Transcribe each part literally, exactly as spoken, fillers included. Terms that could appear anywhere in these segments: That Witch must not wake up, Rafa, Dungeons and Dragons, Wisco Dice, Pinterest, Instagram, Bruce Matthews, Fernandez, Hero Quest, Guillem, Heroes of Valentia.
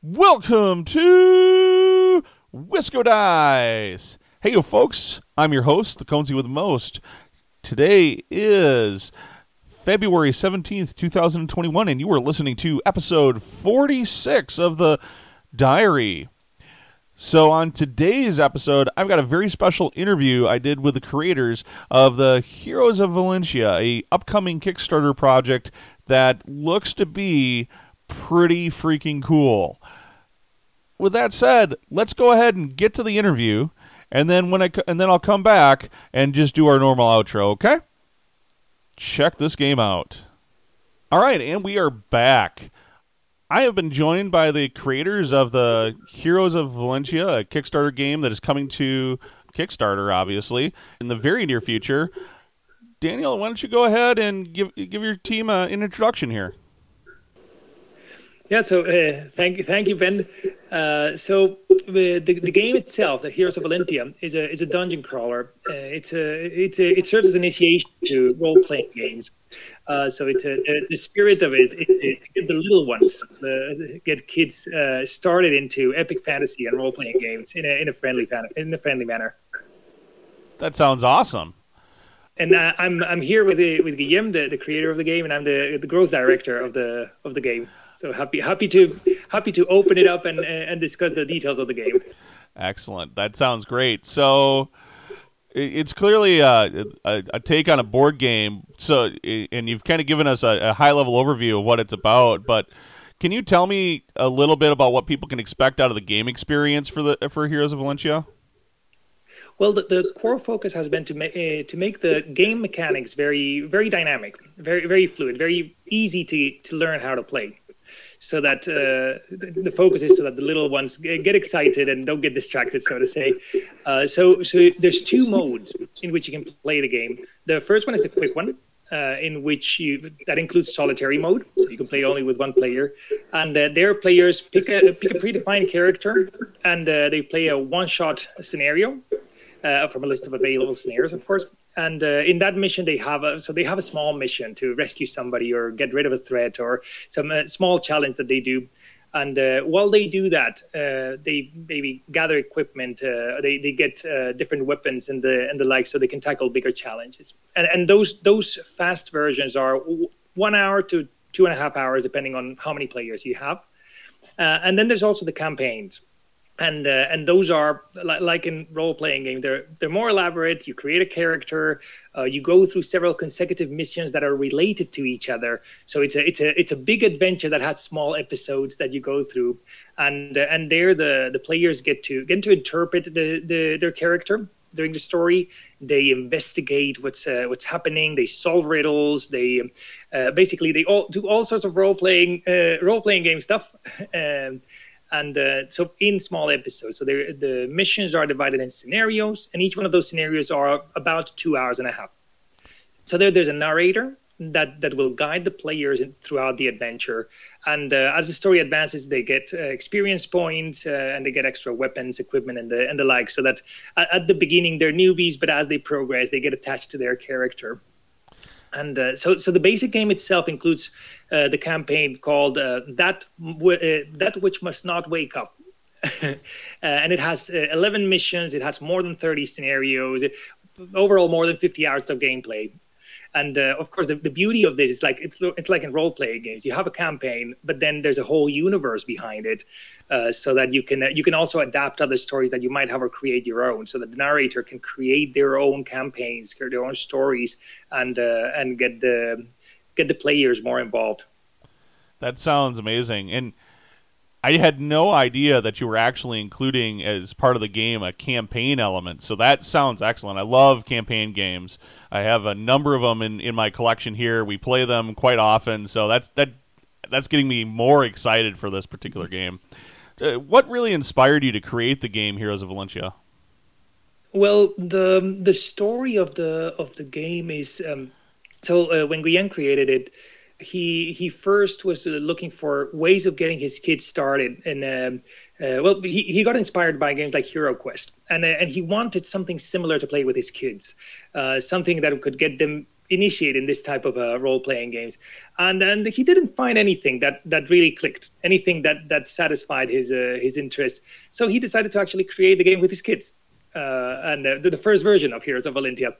Welcome to Wisco Dice. Hey, yo, folks. I'm your host, the Conesy with the most. Today is February seventeenth, twenty twenty-one, and you are listening to episode forty-six of the Diary. So on today's episode, I've got a very special interview I did with the creators of the Heroes of Valentia, a upcoming Kickstarter project that looks to be pretty freaking cool. With that said, let's go ahead and get to the interview, and then when I and then I'll come back and just do our normal outro, okay? Check this game out. All right, and we are back. I have been joined by the creators of the Heroes of Valentia, a Kickstarter game that is coming to Kickstarter, obviously, in the very near future. Daniel, why don't you go ahead and give give your team uh, an introduction here? Yeah, so uh, thank you, thank you, Ben. Uh, so the, the the game itself, the Heroes of Valentia, is a is a dungeon crawler. Uh, it's a it's a it serves as an initiation to role playing games. Uh, so it's a, the, the spirit of it is, is to get the little ones, the, get kids uh, started into epic fantasy and role playing games in a in a friendly in a friendly manner. That sounds awesome. And I, I'm I'm here with the, with Guillem, the, the creator of the game, and I'm the the growth director of the of the game. So happy, happy to, happy to open it up and and discuss the details of the game. Excellent. That sounds great. So it's clearly a, a, a take on a board game. So and you've kind of given us a, a high level overview of what it's about. But can you tell me a little bit about what people can expect out of the game experience for the for Heroes of Valentia? Well, the, the core focus has been to ma- uh, to make the game mechanics very very dynamic, very very fluid, very easy to, to learn how to play. So that uh, the focus is so that the little ones get excited and don't get distracted, so to say. Uh, so, so there's two modes in which you can play the game. The first one is the quick one, uh, in which you that includes solitary mode, so you can play only with one player. And uh, their players pick a pick a predefined character, and uh, they play a one-shot scenario uh, from a list of available scenarios, of course. And uh, in that mission, they have a, so they have a small mission to rescue somebody or get rid of a threat or some uh, small challenge that they do. And uh, while they do that, uh, they maybe gather equipment. Uh, they they get uh, different weapons and the and the like, so they can tackle bigger challenges. And and those those fast versions are one hour to two and a half hours, depending on how many players you have. Uh, and then there's also the campaigns. And uh, and those are li- like in role-playing game. They're they're more elaborate. You create a character. Uh, you go through several consecutive missions that are related to each other. So it's a it's a it's a big adventure that has small episodes that you go through. And uh, and there the, the players get to get to interpret the, the their character during the story. They investigate what's uh, what's happening. They solve riddles. They uh, basically they all do all sorts of role-playing uh, role-playing game stuff. um, And uh, so in small episodes, so the missions are divided in scenarios, and each one of those scenarios are about two hours and a half. So there, there's a narrator that, that will guide the players throughout the adventure. And uh, as the story advances, they get uh, experience points uh, and they get extra weapons, equipment, and the and the like. So that at, at the beginning, they're newbies, but as they progress, they get attached to their character. And uh, so, so the basic game itself includes uh, the campaign called uh, That w- uh, That Witch Must Not Wake Up, uh, and it has uh, eleven missions. It has more than thirty scenarios. It, overall, more than fifty hours of gameplay. And uh, of course, the, the beauty of this is like it's it's like in role-playing games. You have a campaign, but then there's a whole universe behind it, uh, so that you can uh, you can also adapt other stories that you might have or create your own. So that the narrator can create their own campaigns, create their own stories, and uh, and get the get the players more involved. That sounds amazing, and I had no idea that you were actually including as part of the game a campaign element. So that sounds excellent. I love campaign games. I have a number of them in, in my collection here. We play them quite often. So that's that that's getting me more excited for this particular game. Uh, what really inspired you to create the game Heroes of Valentia? Well, the the story of the of the game is um, so uh, when Guillem created it, He he first was looking for ways of getting his kids started, and um, uh, well, he, he got inspired by games like Hero Quest, and uh, and he wanted something similar to play with his kids, uh, something that could get them initiate in this type of uh, role-playing games. And and he didn't find anything that, that really clicked, anything that, that satisfied his uh, his interest. So he decided to actually create the game with his kids. Uh, and uh, the, the first version of Heroes of Valentia,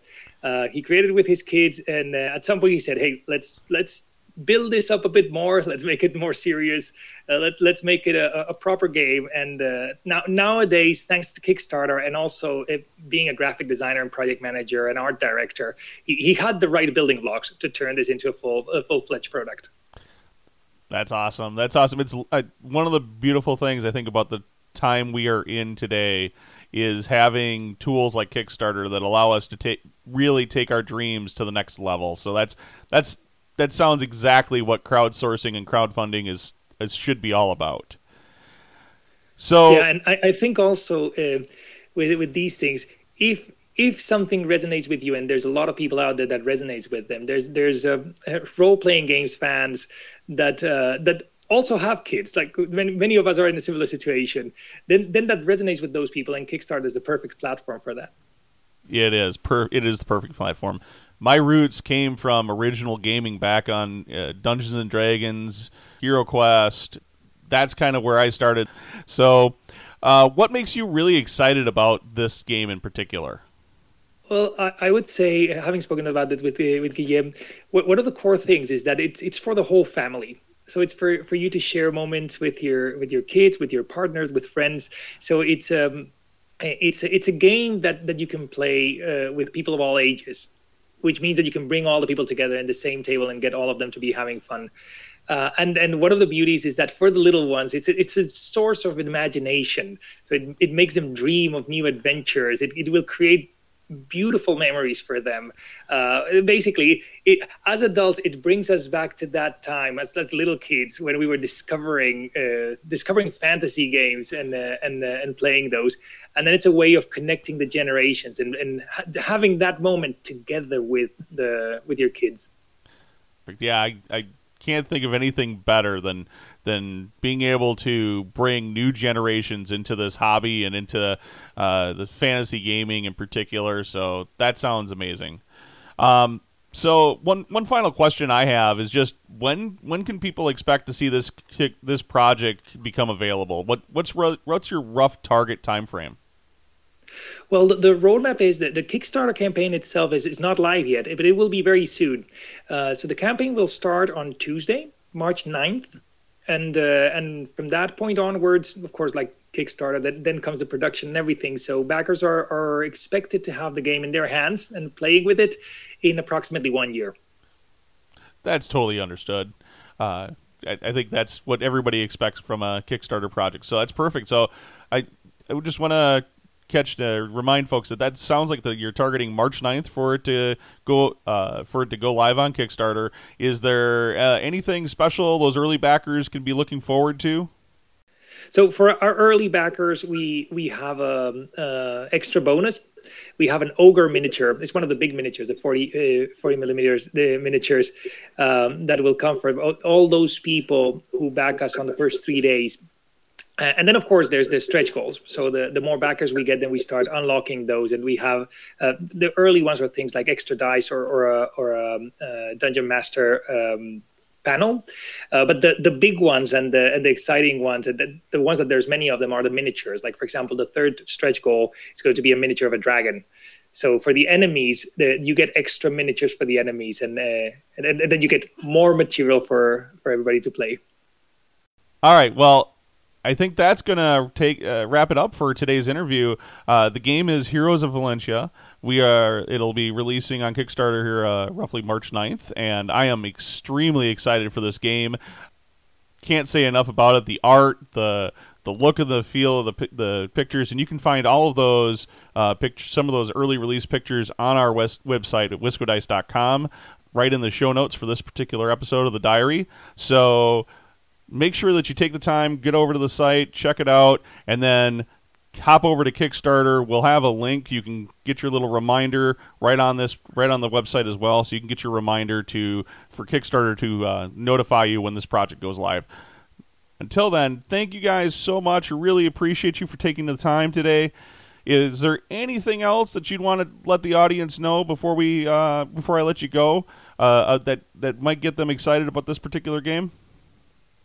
uh, he created with his kids. And uh, at some point he said, hey, let's let's build this up a bit more. Let's make it more serious. Uh, let, let's make it a, a proper game. And uh, now nowadays, thanks to Kickstarter and also if being a graphic designer and project manager and art director, he, he had the right building blocks to turn this into a full a full-fledged product. That's awesome. That's awesome. It's uh, one of the beautiful things I think about the time we are in today is having tools like Kickstarter that allow us to take really take our dreams to the next level. So that's that's that sounds exactly what crowdsourcing and crowdfunding is, is should be all about. So yeah, and I, I think also uh, with with these things, if if something resonates with you, and there's a lot of people out there that resonates with them, there's there's uh, role playing games fans that uh, that. also have kids, like when many of us are in a similar situation, then then that resonates with those people, and Kickstarter is the perfect platform for that. It is. Per- it is the perfect platform. My roots came from original gaming back on uh, Dungeons and Dragons, Hero Quest. That's kind of where I started. So uh, what makes you really excited about this game in particular? Well, I, I would say, having spoken about it with, uh, with Guillem, one of the core things is that it's it's for the whole family. So it's for, for you to share moments with your with your kids, with your partners, with friends. So it's um it's a, it's a game that, that you can play uh, with people of all ages, which means that you can bring all the people together in the same table and get all of them to be having fun. Uh, and and one of the beauties is that for the little ones, it's a, it's a source of imagination. So it it makes them dream of new adventures. It it will create beautiful memories for them. Uh, basically, it, as adults, it brings us back to that time as, as little kids when we were discovering uh, discovering fantasy games and uh, and uh, and playing those. And then it's a way of connecting the generations and and ha- having that moment together with the with your kids. Yeah, I, I can't think of anything better than than being able to bring new generations into this hobby and into uh, the fantasy gaming in particular. So that sounds amazing. Um, so one one final question I have is just when when can people expect to see this this project become available? What what's what's your rough target time frame? Well, the, the roadmap is that the Kickstarter campaign itself is, is not live yet, but it will be very soon. Uh, so the campaign will start on Tuesday, March ninth. And uh, and from that point onwards, of course, like Kickstarter, that then comes the production and everything. So backers are, are expected to have the game in their hands and playing with it in approximately one year. That's totally understood. Uh, I, I think that's what everybody expects from a Kickstarter project. So that's perfect. So I I would just want to catch the remind folks that that sounds like the, you're targeting March ninth for it to go uh, for it to go live on Kickstarter. Is there uh, anything special those early backers can be looking forward to? So for our early backers, we we have a uh, extra bonus. We have an ogre miniature. It's one of the big miniatures, the forty, uh, forty millimeters the miniatures um, that will come from all those people who back us on the first three days. And then, of course, there's the stretch goals. So the, the more backers we get, then we start unlocking those. And we have uh, the early ones are things like extra dice or or a, or a, a Dungeon Master um, panel. Uh, but the, the big ones and the and the exciting ones, and the, the ones that there's many of them, are the miniatures. Like, for example, the third stretch goal is going to be a miniature of a dragon. So for the enemies, the, you get extra miniatures for the enemies. And, uh, and, and then you get more material for, for everybody to play. All right, well, I think that's going to take uh, wrap it up for today's interview. Uh, the game is Heroes of Valentia. We are it'll be releasing on Kickstarter here uh, roughly March ninth, and I am extremely excited for this game. Can't say enough about it. The art, the the look of the feel of the the pictures, and you can find all of those uh, pictures, some of those early release pictures on our west, website at wisco dice dot com, right in the show notes for this particular episode of the diary. So make sure that you take the time, get over to the site, check it out, and then hop over to Kickstarter. We'll have a link. You can get your little reminder right on this, right on the website as well, so you can get your reminder to for Kickstarter to uh, notify you when this project goes live. Until then, thank you guys so much. Really appreciate you for taking the time today. Is there anything else that you'd want to let the audience know before we uh, before I let you go uh, uh, that that might get them excited about this particular game?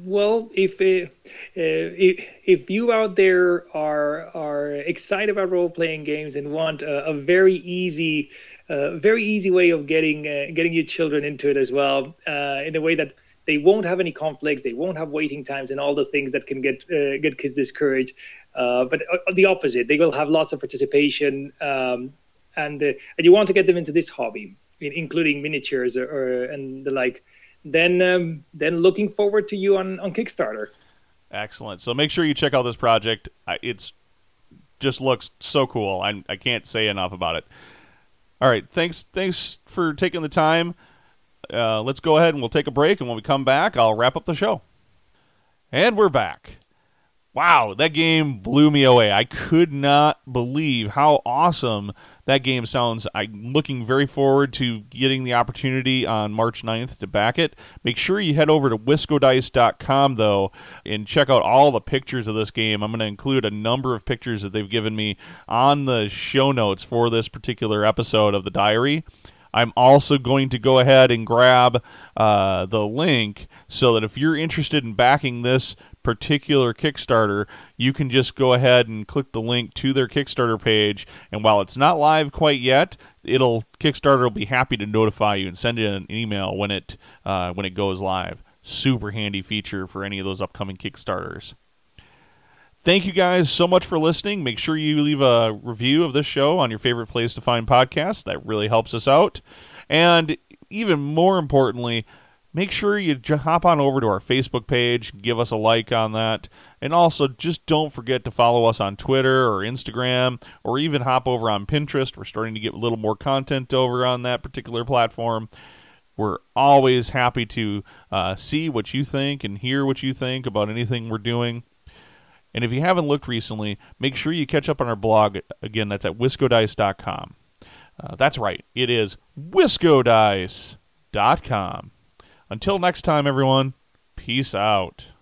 Well, if uh, if if you out there are are excited about role playing games and want a, a very easy, uh, very easy way of getting uh, getting your children into it as well, uh, in a way that they won't have any conflicts, they won't have waiting times, and all the things that can get uh, get kids discouraged. Uh, but uh, the opposite, they will have lots of participation, um, and uh, and you want to get them into this hobby, including miniatures or, or and the like. Then, um, then looking forward to you on, on Kickstarter. Excellent. So make sure you check out this project. It's just looks so cool. I I can't say enough about it. All right. Thanks. Thanks for taking the time. Uh, let's go ahead and we'll take a break. And when we come back, I'll wrap up the show. And we're back. Wow. That game blew me away. I could not believe how awesome that game sounds. I'm looking very forward to getting the opportunity on March ninth to back it. Make sure you head over to wisco dice dot com, though, and check out all the pictures of this game. I'm going to include a number of pictures that they've given me on the show notes for this particular episode of The Diary. I'm also going to go ahead and grab uh, the link so that if you're interested in backing this particular Kickstarter, you can just go ahead and click the link to their Kickstarter page. And while it's not live quite yet, it'll Kickstarter will be happy to notify you and send you an email when it uh, when it goes live. Super handy feature for any of those upcoming Kickstarters. Thank you guys so much for listening. Make sure you leave a review of this show on your favorite place to find podcasts. That really helps us out. And even more importantly, make sure you hop on over to our Facebook page, give us a like on that. And also, just don't forget to follow us on Twitter or Instagram, or even hop over on Pinterest. We're starting to get a little more content over on that particular platform. We're always happy to uh, see what you think and hear what you think about anything we're doing. And if you haven't looked recently, make sure you catch up on our blog. Again, that's at wisco dice dot com. Uh, that's right. It is wisco dice dot com. Until next time, everyone, peace out.